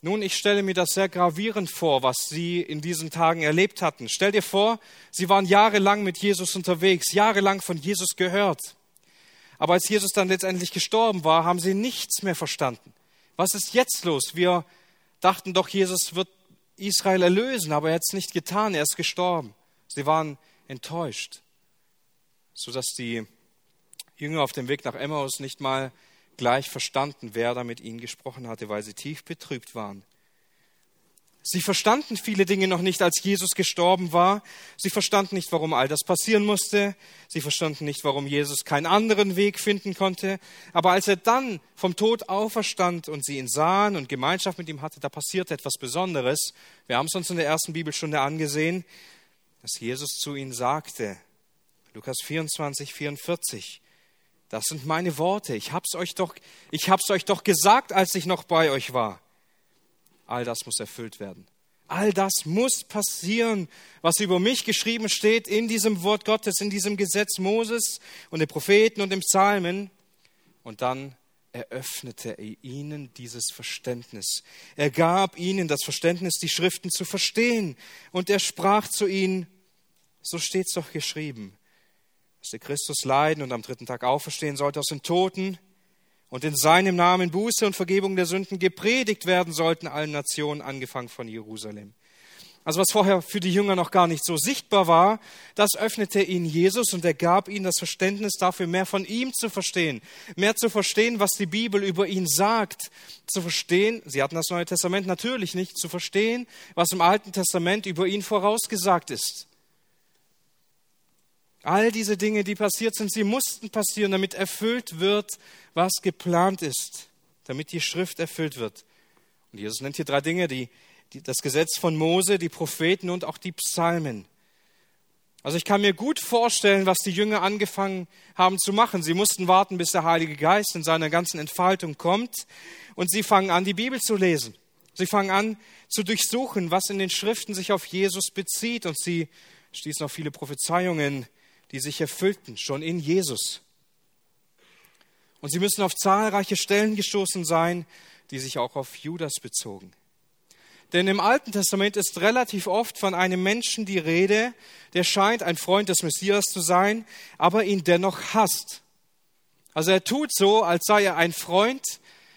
Nun, ich stelle mir das sehr gravierend vor, was sie in diesen Tagen erlebt hatten. Stell dir vor, sie waren jahrelang mit Jesus unterwegs, jahrelang von Jesus gehört. Aber als Jesus dann letztendlich gestorben war, haben sie nichts mehr verstanden. Was ist jetzt los? Wir dachten doch, Jesus wird Israel erlösen, aber er hat es nicht getan, er ist gestorben. Sie waren enttäuscht, sodass die Jünger auf dem Weg nach Emmaus nicht mal gleich verstanden, wer da mit ihnen gesprochen hatte, weil sie tief betrübt waren. Sie verstanden viele Dinge noch nicht, als Jesus gestorben war. Sie verstanden nicht, warum all das passieren musste. Sie verstanden nicht, warum Jesus keinen anderen Weg finden konnte. Aber als er dann vom Tod auferstand und sie ihn sahen und Gemeinschaft mit ihm hatte, da passierte etwas Besonderes. Wir haben es uns in der ersten Bibelstunde angesehen, dass Jesus zu ihnen sagte, Lukas 24, 44, das sind meine Worte, ich hab's euch doch gesagt, als ich noch bei euch war. All das muss erfüllt werden. All das muss passieren, was über mich geschrieben steht in diesem Wort Gottes, in diesem Gesetz Moses und den Propheten und den Psalmen. Und dann eröffnete er ihnen dieses Verständnis. Er gab ihnen das Verständnis, die Schriften zu verstehen. Und er sprach zu ihnen, so steht's doch geschrieben, dass der Christus leiden und am dritten Tag auferstehen sollte aus den Toten und in seinem Namen Buße und Vergebung der Sünden gepredigt werden sollten allen Nationen, angefangen von Jerusalem. Also was vorher für die Jünger noch gar nicht so sichtbar war, das öffnete ihnen Jesus und er gab ihnen das Verständnis dafür, mehr von ihm zu verstehen, mehr zu verstehen, was die Bibel über ihn sagt, zu verstehen, sie hatten das Neue Testament natürlich nicht, zu verstehen, was im Alten Testament über ihn vorausgesagt ist. All diese Dinge, die passiert sind, sie mussten passieren, damit erfüllt wird, was geplant ist, damit die Schrift erfüllt wird. Und Jesus nennt hier drei Dinge, das Gesetz von Mose, die Propheten und auch die Psalmen. Also ich kann mir gut vorstellen, was die Jünger angefangen haben zu machen. Sie mussten warten, bis der Heilige Geist in seiner ganzen Entfaltung kommt. Und sie fangen an, die Bibel zu lesen. Sie fangen an, zu durchsuchen, was in den Schriften sich auf Jesus bezieht. Und sie stießen auf viele Prophezeiungen, die sich erfüllten, schon in Jesus. Und sie müssen auf zahlreiche Stellen gestoßen sein, die sich auch auf Judas bezogen. Denn im Alten Testament ist relativ oft von einem Menschen die Rede, der scheint ein Freund des Messias zu sein, aber ihn dennoch hasst. Also er tut so, als sei er ein Freund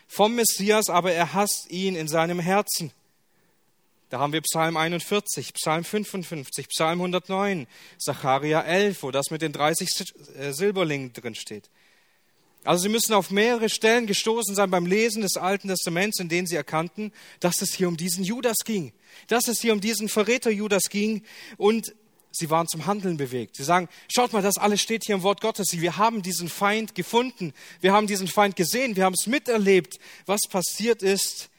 vom Messias, aber er hasst ihn in seinem Herzen. Da haben wir Psalm 41, Psalm 55, Psalm 109, Sakarja 11, wo das mit den 30 Silberlingen drin steht. Also sie müssen auf mehrere Stellen gestoßen sein beim Lesen des Alten Testaments, in denen sie erkannten, dass es hier um diesen Judas ging, dass es hier um diesen Verräter Judas ging, und sie waren zum Handeln bewegt. Sie sagen, schaut mal, das alles steht hier im Wort Gottes. Wir haben diesen Feind gefunden, wir haben diesen Feind gesehen, wir haben es miterlebt, was passiert ist.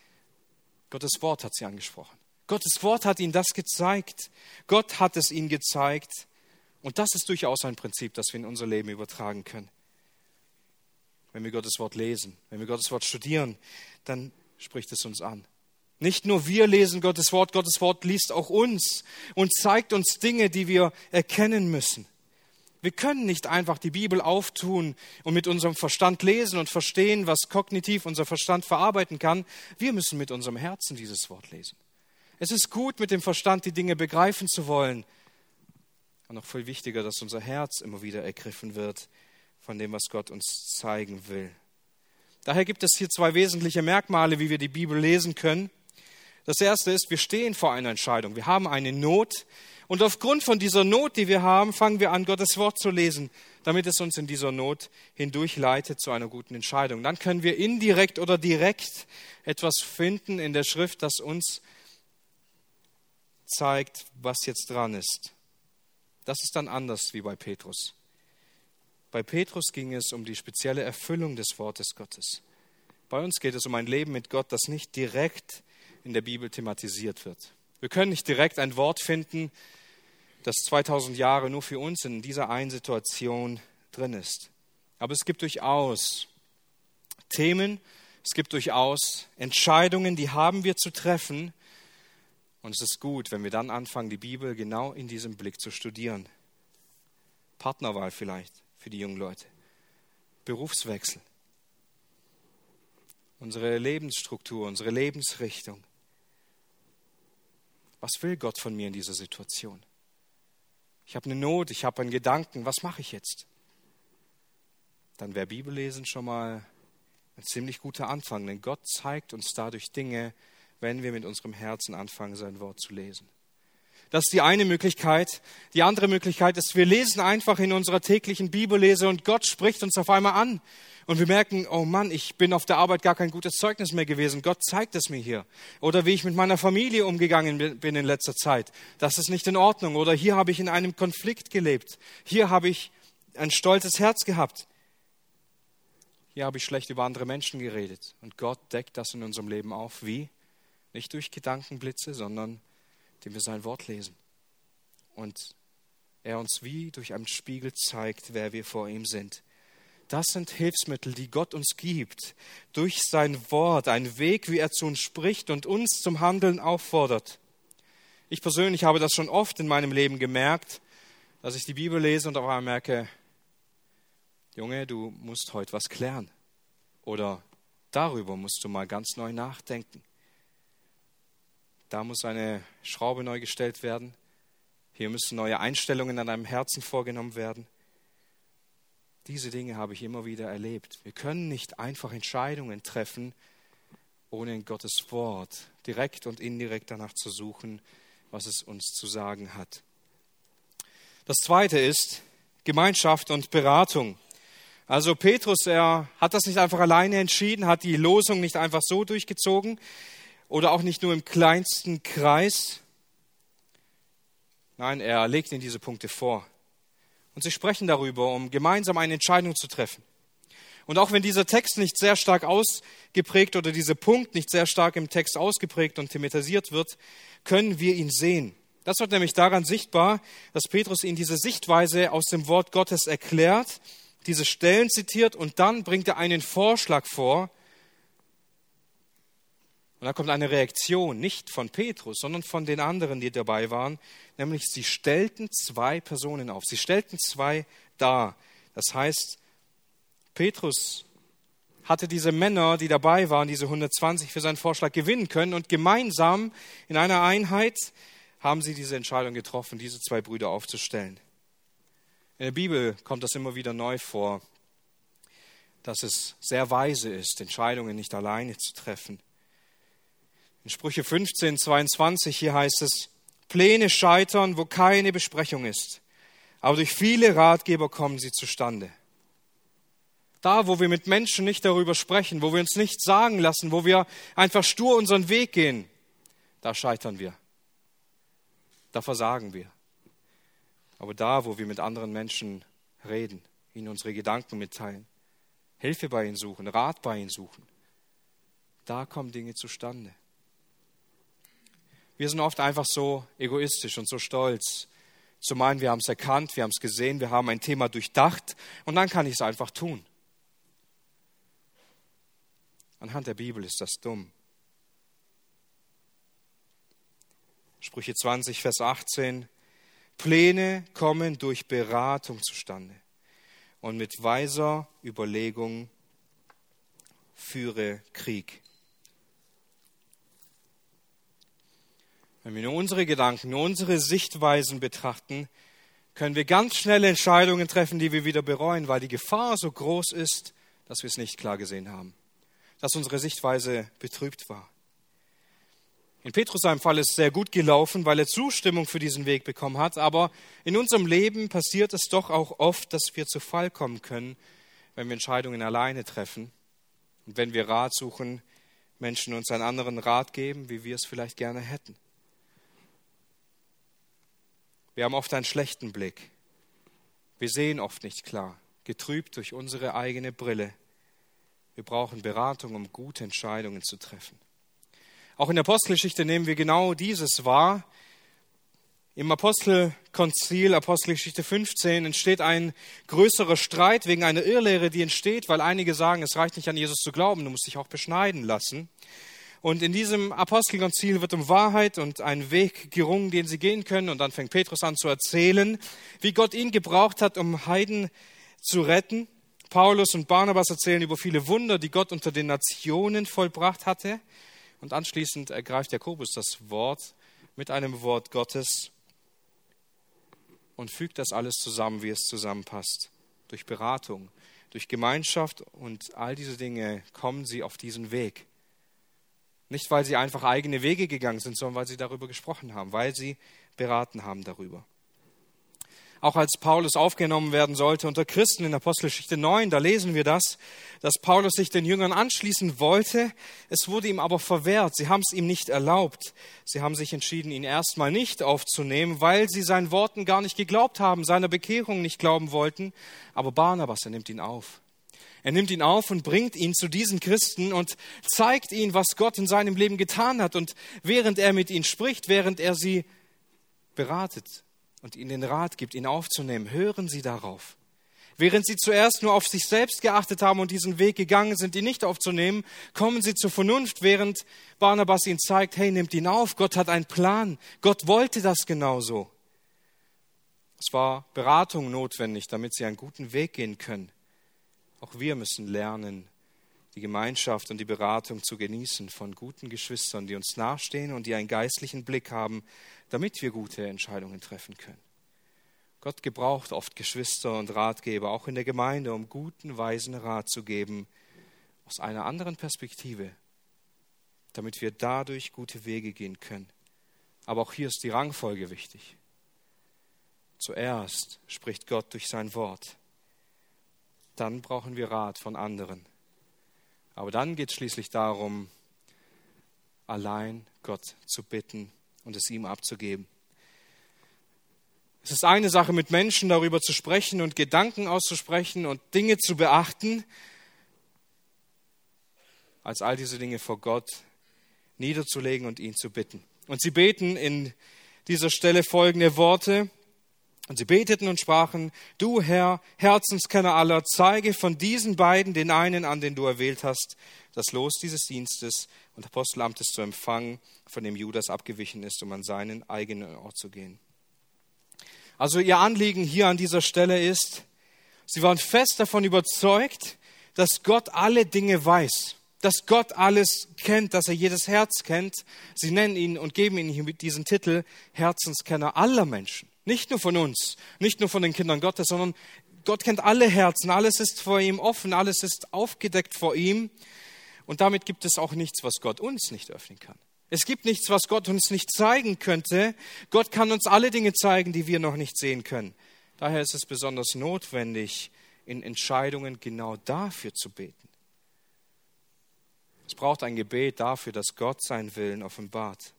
Gottes Wort hat sie angesprochen. Gottes Wort hat ihnen das gezeigt. Gott hat es ihnen gezeigt. Und das ist durchaus ein Prinzip, das wir in unser Leben übertragen können. Wenn wir Gottes Wort lesen, wenn wir Gottes Wort studieren, dann spricht es uns an. Nicht nur wir lesen Gottes Wort liest auch uns und zeigt uns Dinge, die wir erkennen müssen. Wir können nicht einfach die Bibel auftun und mit unserem Verstand lesen und verstehen, was kognitiv unser Verstand verarbeiten kann. Wir müssen mit unserem Herzen dieses Wort lesen. Es ist gut, mit dem Verstand die Dinge begreifen zu wollen. Aber noch viel wichtiger, dass unser Herz immer wieder ergriffen wird von dem, was Gott uns zeigen will. Daher gibt es hier zwei wesentliche Merkmale, wie wir die Bibel lesen können. Das erste ist, wir stehen vor einer Entscheidung. Wir haben eine Not, und aufgrund von dieser Not, die wir haben, fangen wir an, Gottes Wort zu lesen, damit es uns in dieser Not hindurch leitet zu einer guten Entscheidung. Dann können wir indirekt oder direkt etwas finden in der Schrift, das uns zeigt, was jetzt dran ist. Das ist dann anders wie bei Petrus. Bei Petrus ging es um die spezielle Erfüllung des Wortes Gottes. Bei uns geht es um ein Leben mit Gott, das nicht direkt in der Bibel thematisiert wird. Wir können nicht direkt ein Wort finden, das 2000 Jahre nur für uns in dieser einen Situation drin ist. Aber es gibt durchaus Themen, es gibt durchaus Entscheidungen, die haben wir zu treffen. Und es ist gut, wenn wir dann anfangen, die Bibel genau in diesem Blick zu studieren. Partnerwahl vielleicht. Für die jungen Leute. Berufswechsel. Unsere Lebensstruktur, unsere Lebensrichtung. Was will Gott von mir in dieser Situation? Ich habe eine Not, ich habe einen Gedanken, was mache ich jetzt? Dann wäre Bibellesen schon mal ein ziemlich guter Anfang, denn Gott zeigt uns dadurch Dinge, wenn wir mit unserem Herzen anfangen, sein Wort zu lesen. Das ist die eine Möglichkeit. Die andere Möglichkeit ist, wir lesen einfach in unserer täglichen Bibellese und Gott spricht uns auf einmal an. Und wir merken, oh Mann, ich bin auf der Arbeit gar kein gutes Zeugnis mehr gewesen. Gott zeigt es mir hier. Oder wie ich mit meiner Familie umgegangen bin in letzter Zeit. Das ist nicht in Ordnung. Oder hier habe ich in einem Konflikt gelebt. Hier habe ich ein stolzes Herz gehabt. Hier habe ich schlecht über andere Menschen geredet. Und Gott deckt das in unserem Leben auf. Wie? Nicht durch Gedankenblitze, sondern indem wir sein Wort lesen und er uns wie durch einen Spiegel zeigt, wer wir vor ihm sind. Das sind Hilfsmittel, die Gott uns gibt, durch sein Wort, ein Weg, wie er zu uns spricht und uns zum Handeln auffordert. Ich persönlich habe das schon oft in meinem Leben gemerkt, dass ich die Bibel lese und auf einmal merke, Junge, du musst heute was klären oder darüber musst du mal ganz neu nachdenken. Da muss eine Schraube neu gestellt werden. Hier müssen neue Einstellungen an deinem Herzen vorgenommen werden. Diese Dinge habe ich immer wieder erlebt. Wir können nicht einfach Entscheidungen treffen, ohne in Gottes Wort direkt und indirekt danach zu suchen, was es uns zu sagen hat. Das zweite ist Gemeinschaft und Beratung. Also Petrus, er hat das nicht einfach alleine entschieden, hat die Losung nicht einfach so durchgezogen, oder auch nicht nur im kleinsten Kreis. Nein, er legt ihnen diese Punkte vor. Und sie sprechen darüber, um gemeinsam eine Entscheidung zu treffen. Und auch wenn dieser Text nicht sehr stark ausgeprägt oder dieser Punkt nicht sehr stark im Text ausgeprägt und thematisiert wird, können wir ihn sehen. Das wird nämlich daran sichtbar, dass Petrus ihnen diese Sichtweise aus dem Wort Gottes erklärt, diese Stellen zitiert und dann bringt er einen Vorschlag vor. Und da kommt eine Reaktion, nicht von Petrus, sondern von den anderen, die dabei waren. Nämlich, sie stellten zwei Personen auf. Sie stellten zwei dar. Das heißt, Petrus hatte diese Männer, die dabei waren, diese 120 für seinen Vorschlag gewinnen können. Und gemeinsam in einer Einheit haben sie diese Entscheidung getroffen, diese zwei Brüder aufzustellen. In der Bibel kommt das immer wieder neu vor, dass es sehr weise ist, Entscheidungen nicht alleine zu treffen. In Sprüche 15, 22, hier heißt es, Pläne scheitern, wo keine Besprechung ist, aber durch viele Ratgeber kommen sie zustande. Da, wo wir mit Menschen nicht darüber sprechen, wo wir uns nicht sagen lassen, wo wir einfach stur unseren Weg gehen, da scheitern wir, da versagen wir. Aber da, wo wir mit anderen Menschen reden, ihnen unsere Gedanken mitteilen, Hilfe bei ihnen suchen, Rat bei ihnen suchen, da kommen Dinge zustande. Wir sind oft einfach so egoistisch und so stolz, zu meinen, wir haben es erkannt, wir haben es gesehen, wir haben ein Thema durchdacht und dann kann ich es einfach tun. Anhand der Bibel ist das dumm. Sprüche 20, Vers 18. Pläne kommen durch Beratung zustande und mit weiser Überlegung führe Krieg. Wenn wir nur unsere Gedanken, nur unsere Sichtweisen betrachten, können wir ganz schnell Entscheidungen treffen, die wir wieder bereuen, weil die Gefahr so groß ist, dass wir es nicht klar gesehen haben, dass unsere Sichtweise betrübt war. In Petrus seinem Fall ist es sehr gut gelaufen, weil er Zustimmung für diesen Weg bekommen hat, aber in unserem Leben passiert es doch auch oft, dass wir zu Fall kommen können, wenn wir Entscheidungen alleine treffen und wenn wir Rat suchen, Menschen uns einen anderen Rat geben, wie wir es vielleicht gerne hätten. Wir haben oft einen schlechten Blick. Wir sehen oft nicht klar, getrübt durch unsere eigene Brille. Wir brauchen Beratung, um gute Entscheidungen zu treffen. Auch in der Apostelgeschichte nehmen wir genau dieses wahr. Im Apostelkonzil, Apostelgeschichte 15, entsteht ein größerer Streit wegen einer Irrlehre, die entsteht, weil einige sagen, es reicht nicht an Jesus zu glauben, du musst dich auch beschneiden lassen. Und in diesem Apostelkonzil wird um Wahrheit und einen Weg gerungen, den sie gehen können. Und dann fängt Petrus an zu erzählen, wie Gott ihn gebraucht hat, um Heiden zu retten. Paulus und Barnabas erzählen über viele Wunder, die Gott unter den Nationen vollbracht hatte. Und anschließend ergreift Jakobus das Wort mit einem Wort Gottes und fügt das alles zusammen, wie es zusammenpasst. Durch Beratung, durch Gemeinschaft und all diese Dinge kommen sie auf diesen Weg. Nicht, weil sie einfach eigene Wege gegangen sind, sondern weil sie darüber gesprochen haben, weil sie beraten haben darüber. Auch als Paulus aufgenommen werden sollte unter Christen in Apostelgeschichte 9, da lesen wir das, dass Paulus sich den Jüngern anschließen wollte, es wurde ihm aber verwehrt, sie haben es ihm nicht erlaubt. Sie haben sich entschieden, ihn erstmal nicht aufzunehmen, weil sie seinen Worten gar nicht geglaubt haben, seiner Bekehrung nicht glauben wollten, aber Barnabas, er nimmt ihn auf. Er nimmt ihn auf und bringt ihn zu diesen Christen und zeigt ihnen, was Gott in seinem Leben getan hat. Und während er mit ihnen spricht, während er sie beratet und ihnen den Rat gibt, ihn aufzunehmen, hören sie darauf. Während sie zuerst nur auf sich selbst geachtet haben und diesen Weg gegangen sind, ihn nicht aufzunehmen, kommen sie zur Vernunft, während Barnabas ihnen zeigt, hey, nehmt ihn auf, Gott hat einen Plan, Gott wollte das genauso. Es war Beratung notwendig, damit sie einen guten Weg gehen können. Auch wir müssen lernen, die Gemeinschaft und die Beratung zu genießen von guten Geschwistern, die uns nahestehen und die einen geistlichen Blick haben, damit wir gute Entscheidungen treffen können. Gott gebraucht oft Geschwister und Ratgeber, auch in der Gemeinde, um guten, weisen Rat zu geben, aus einer anderen Perspektive, damit wir dadurch gute Wege gehen können. Aber auch hier ist die Rangfolge wichtig. Zuerst spricht Gott durch sein Wort. Dann brauchen wir Rat von anderen. Aber dann geht es schließlich darum, allein Gott zu bitten und es ihm abzugeben. Es ist eine Sache, mit Menschen darüber zu sprechen und Gedanken auszusprechen und Dinge zu beachten, als all diese Dinge vor Gott niederzulegen und ihn zu bitten. Und sie beten in dieser Stelle folgende Worte. Und sie beteten und sprachen: Du Herr, Herzenskenner aller, zeige von diesen beiden den einen an, den du erwählt hast, das Los dieses Dienstes und Apostelamtes zu empfangen, von dem Judas abgewichen ist, um an seinen eigenen Ort zu gehen. Also ihr Anliegen hier an dieser Stelle ist, sie waren fest davon überzeugt, dass Gott alle Dinge weiß, dass Gott alles kennt, dass er jedes Herz kennt. Sie nennen ihn und geben ihm diesen Titel Herzenskenner aller Menschen. Nicht nur von uns, nicht nur von den Kindern Gottes, sondern Gott kennt alle Herzen, alles ist vor ihm offen, alles ist aufgedeckt vor ihm. Und damit gibt es auch nichts, was Gott uns nicht öffnen kann. Es gibt nichts, was Gott uns nicht zeigen könnte. Gott kann uns alle Dinge zeigen, die wir noch nicht sehen können. Daher ist es besonders notwendig, in Entscheidungen genau dafür zu beten. Es braucht ein Gebet dafür, dass Gott seinen Willen offenbart.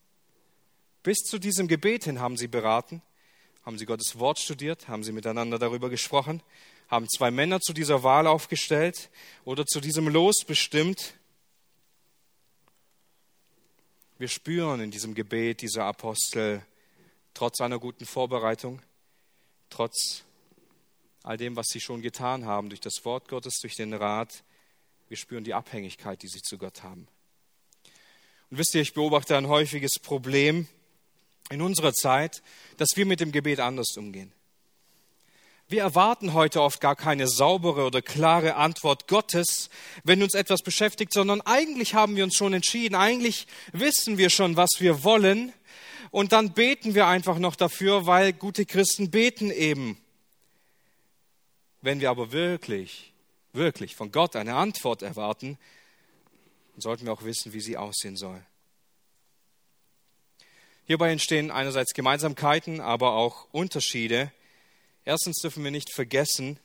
Bis zu diesem Gebet hin haben sie beraten, haben sie Gottes Wort studiert, haben sie miteinander darüber gesprochen, haben zwei Männer zu dieser Wahl aufgestellt oder zu diesem Los bestimmt. Wir spüren in diesem Gebet dieser Apostel, trotz einer guten Vorbereitung, trotz all dem, was sie schon getan haben, durch das Wort Gottes, durch den Rat, wir spüren die Abhängigkeit, die sie zu Gott haben. Und wisst ihr, ich beobachte ein häufiges Problem in unserer Zeit, dass wir mit dem Gebet anders umgehen. Wir erwarten heute oft gar keine saubere oder klare Antwort Gottes, wenn uns etwas beschäftigt, sondern eigentlich haben wir uns schon entschieden, eigentlich wissen wir schon, was wir wollen, und dann beten wir einfach noch dafür, weil gute Christen beten eben. Wenn wir aber wirklich von Gott eine Antwort erwarten, dann sollten wir auch wissen, wie sie aussehen soll. Hierbei entstehen einerseits Gemeinsamkeiten, aber auch Unterschiede. Erstens dürfen wir nicht vergessen,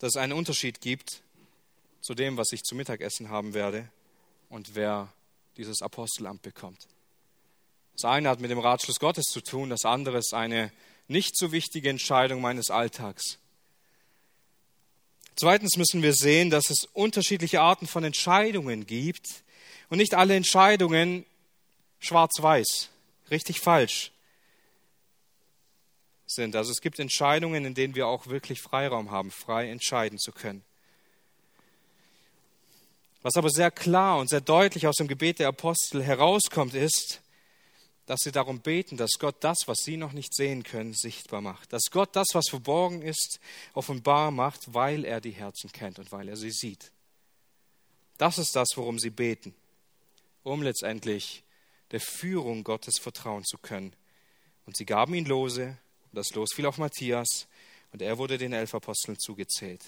dass es einen Unterschied gibt zu dem, was ich zu Mittagessen haben werde und wer dieses Apostelamt bekommt. Das eine hat mit dem Ratschluss Gottes zu tun, das andere ist eine nicht so wichtige Entscheidung meines Alltags. Zweitens müssen wir sehen, dass es unterschiedliche Arten von Entscheidungen gibt und nicht alle Entscheidungen schwarz-weiß, richtig-falsch sind. Also es gibt Entscheidungen, in denen wir auch wirklich Freiraum haben, frei entscheiden zu können. Was aber sehr klar und sehr deutlich aus dem Gebet der Apostel herauskommt, ist, dass sie darum beten, dass Gott das, was sie noch nicht sehen können, sichtbar macht. Dass Gott das, was verborgen ist, offenbar macht, weil er die Herzen kennt und weil er sie sieht. Das ist das, worum sie beten, um letztendlich der Führung Gottes vertrauen zu können. Und sie gaben ihn Lose, und das Los fiel auf Matthias, und er wurde den 11 Aposteln zugezählt.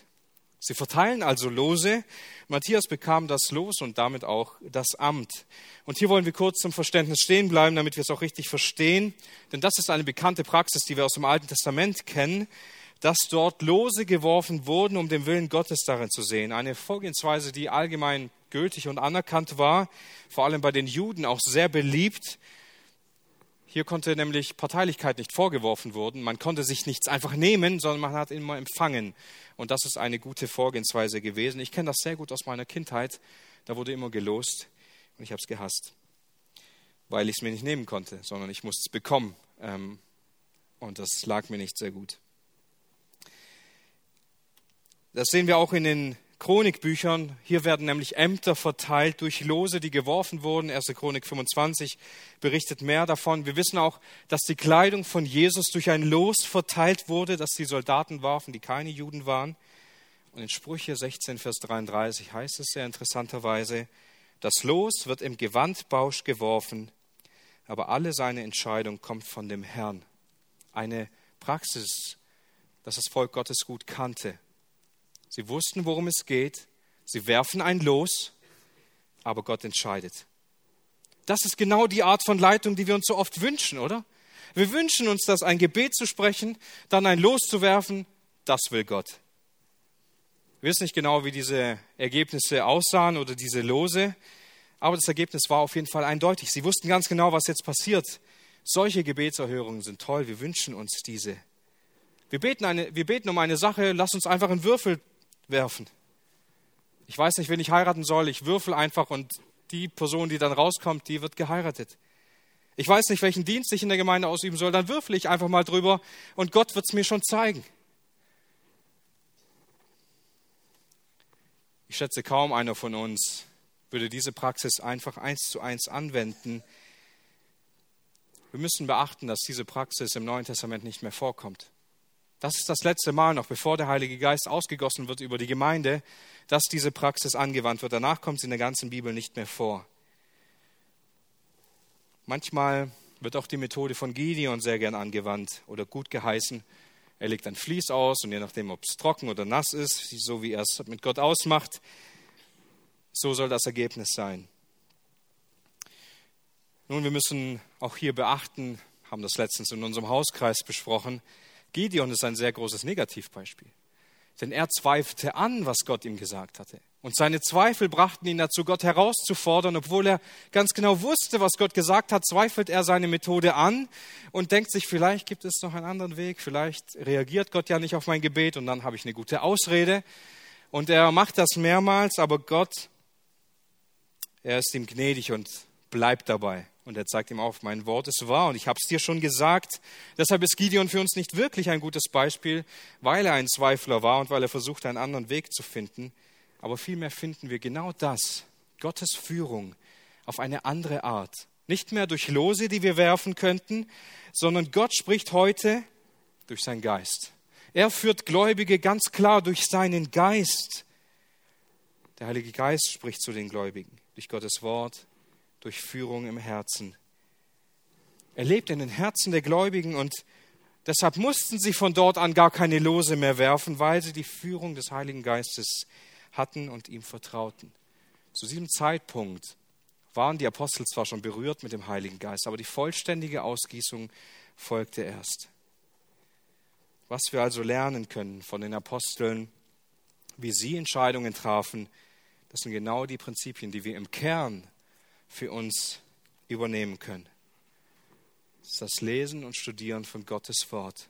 Sie verteilen also Lose. Matthias bekam das Los und damit auch das Amt. Und hier wollen wir kurz zum Verständnis stehen bleiben, damit wir es auch richtig verstehen. Denn das ist eine bekannte Praxis, die wir aus dem Alten Testament kennen, dass dort Lose geworfen wurden, um den Willen Gottes darin zu sehen. Eine Vorgehensweise, die allgemein gültig und anerkannt war, vor allem bei den Juden auch sehr beliebt. Hier konnte nämlich Parteilichkeit nicht vorgeworfen werden. Man konnte sich nichts einfach nehmen, sondern man hat immer empfangen. Und das ist eine gute Vorgehensweise gewesen. Ich kenne das sehr gut aus meiner Kindheit. Da wurde immer gelost und ich habe es gehasst, weil ich es mir nicht nehmen konnte, sondern ich musste es bekommen. Und das lag mir nicht sehr gut. Das sehen wir auch in den Chronikbüchern, hier werden nämlich Ämter verteilt durch Lose, die geworfen wurden. 1. Chronik 25 berichtet mehr davon. Wir wissen auch, dass die Kleidung von Jesus durch ein Los verteilt wurde, das die Soldaten warfen, die keine Juden waren. Und in Sprüche 16, Vers 33 heißt es sehr interessanterweise: Das Los wird im Gewandbausch geworfen, aber alle seine Entscheidung kommt von dem Herrn. Eine Praxis, das das Volk Gottes gut kannte. Sie wussten, worum es geht. Sie werfen ein Los, aber Gott entscheidet. Das ist genau die Art von Leitung, die wir uns so oft wünschen, oder? Wir wünschen uns, dass ein Gebet zu sprechen, dann ein Los zu werfen, das will Gott. Wir wissen nicht genau, wie diese Ergebnisse aussahen oder diese Lose, aber das Ergebnis war auf jeden Fall eindeutig. Sie wussten ganz genau, was jetzt passiert. Solche Gebetserhörungen sind toll, wir wünschen uns diese. Wir beten um eine Sache, lass uns einfach einen Würfel werfen. Ich weiß nicht, wen ich heiraten soll, ich würfel einfach und die Person, die dann rauskommt, die wird geheiratet. ich weiß nicht, welchen Dienst ich in der Gemeinde ausüben soll, dann würfle ich einfach mal drüber und Gott wird es mir schon zeigen. Ich schätze, kaum einer von uns würde diese Praxis einfach 1:1 anwenden. Wir müssen beachten, dass diese Praxis im Neuen Testament nicht mehr vorkommt. Das ist das letzte Mal noch, bevor der Heilige Geist ausgegossen wird über die Gemeinde, dass diese Praxis angewandt wird. Danach kommt sie in der ganzen Bibel nicht mehr vor. Manchmal wird auch die Methode von Gideon sehr gern angewandt oder gut geheißen. Er legt ein Vlies aus und je nachdem, ob es trocken oder nass ist, so wie er es mit Gott ausmacht, so soll das Ergebnis sein. Nun, wir müssen auch hier beachten, haben das letztens in unserem Hauskreis besprochen, Gideon ist ein sehr großes Negativbeispiel. Denn er zweifelte an, was Gott ihm gesagt hatte. Und seine Zweifel brachten ihn dazu, Gott herauszufordern. Obwohl er ganz genau wusste, was Gott gesagt hat, zweifelt er seine Methode an und denkt sich, vielleicht gibt es noch einen anderen Weg, vielleicht reagiert Gott ja nicht auf mein Gebet und dann habe ich eine gute Ausrede. Und er macht das mehrmals, aber Gott, er ist ihm gnädig und bleibt dabei. Und er zeigt ihm auf, mein Wort ist wahr und ich habe es dir schon gesagt. Deshalb ist Gideon für uns nicht wirklich ein gutes Beispiel, weil er ein Zweifler war und weil er versucht, einen anderen Weg zu finden. Aber vielmehr finden wir genau das, Gottes Führung auf eine andere Art. Nicht mehr durch Lose, die wir werfen könnten, sondern Gott spricht heute durch seinen Geist. Er führt Gläubige ganz klar durch seinen Geist. Der Heilige Geist spricht zu den Gläubigen durch Gottes Wort, durch Führung im Herzen. Er lebt in den Herzen der Gläubigen und deshalb mussten sie von dort an gar keine Lose mehr werfen, weil sie die Führung des Heiligen Geistes hatten und ihm vertrauten. Zu diesem Zeitpunkt waren die Apostel zwar schon berührt mit dem Heiligen Geist, aber die vollständige Ausgießung folgte erst. Was wir also lernen können von den Aposteln, wie sie Entscheidungen trafen, das sind genau die Prinzipien, die wir im Kern für uns übernehmen können. Das ist das Lesen und Studieren von Gottes Wort,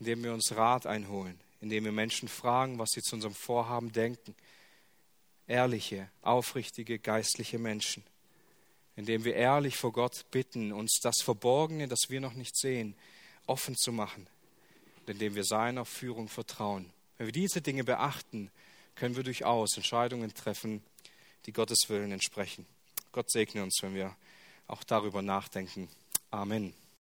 indem wir uns Rat einholen, indem wir Menschen fragen, was sie zu unserem Vorhaben denken. Ehrliche, aufrichtige, geistliche Menschen. Indem wir ehrlich vor Gott bitten, uns das Verborgene, das wir noch nicht sehen, offen zu machen. Und indem wir seiner Führung vertrauen. Wenn wir diese Dinge beachten, können wir durchaus Entscheidungen treffen, die Gottes Willen entsprechen. Gott segne uns, wenn wir auch darüber nachdenken. Amen.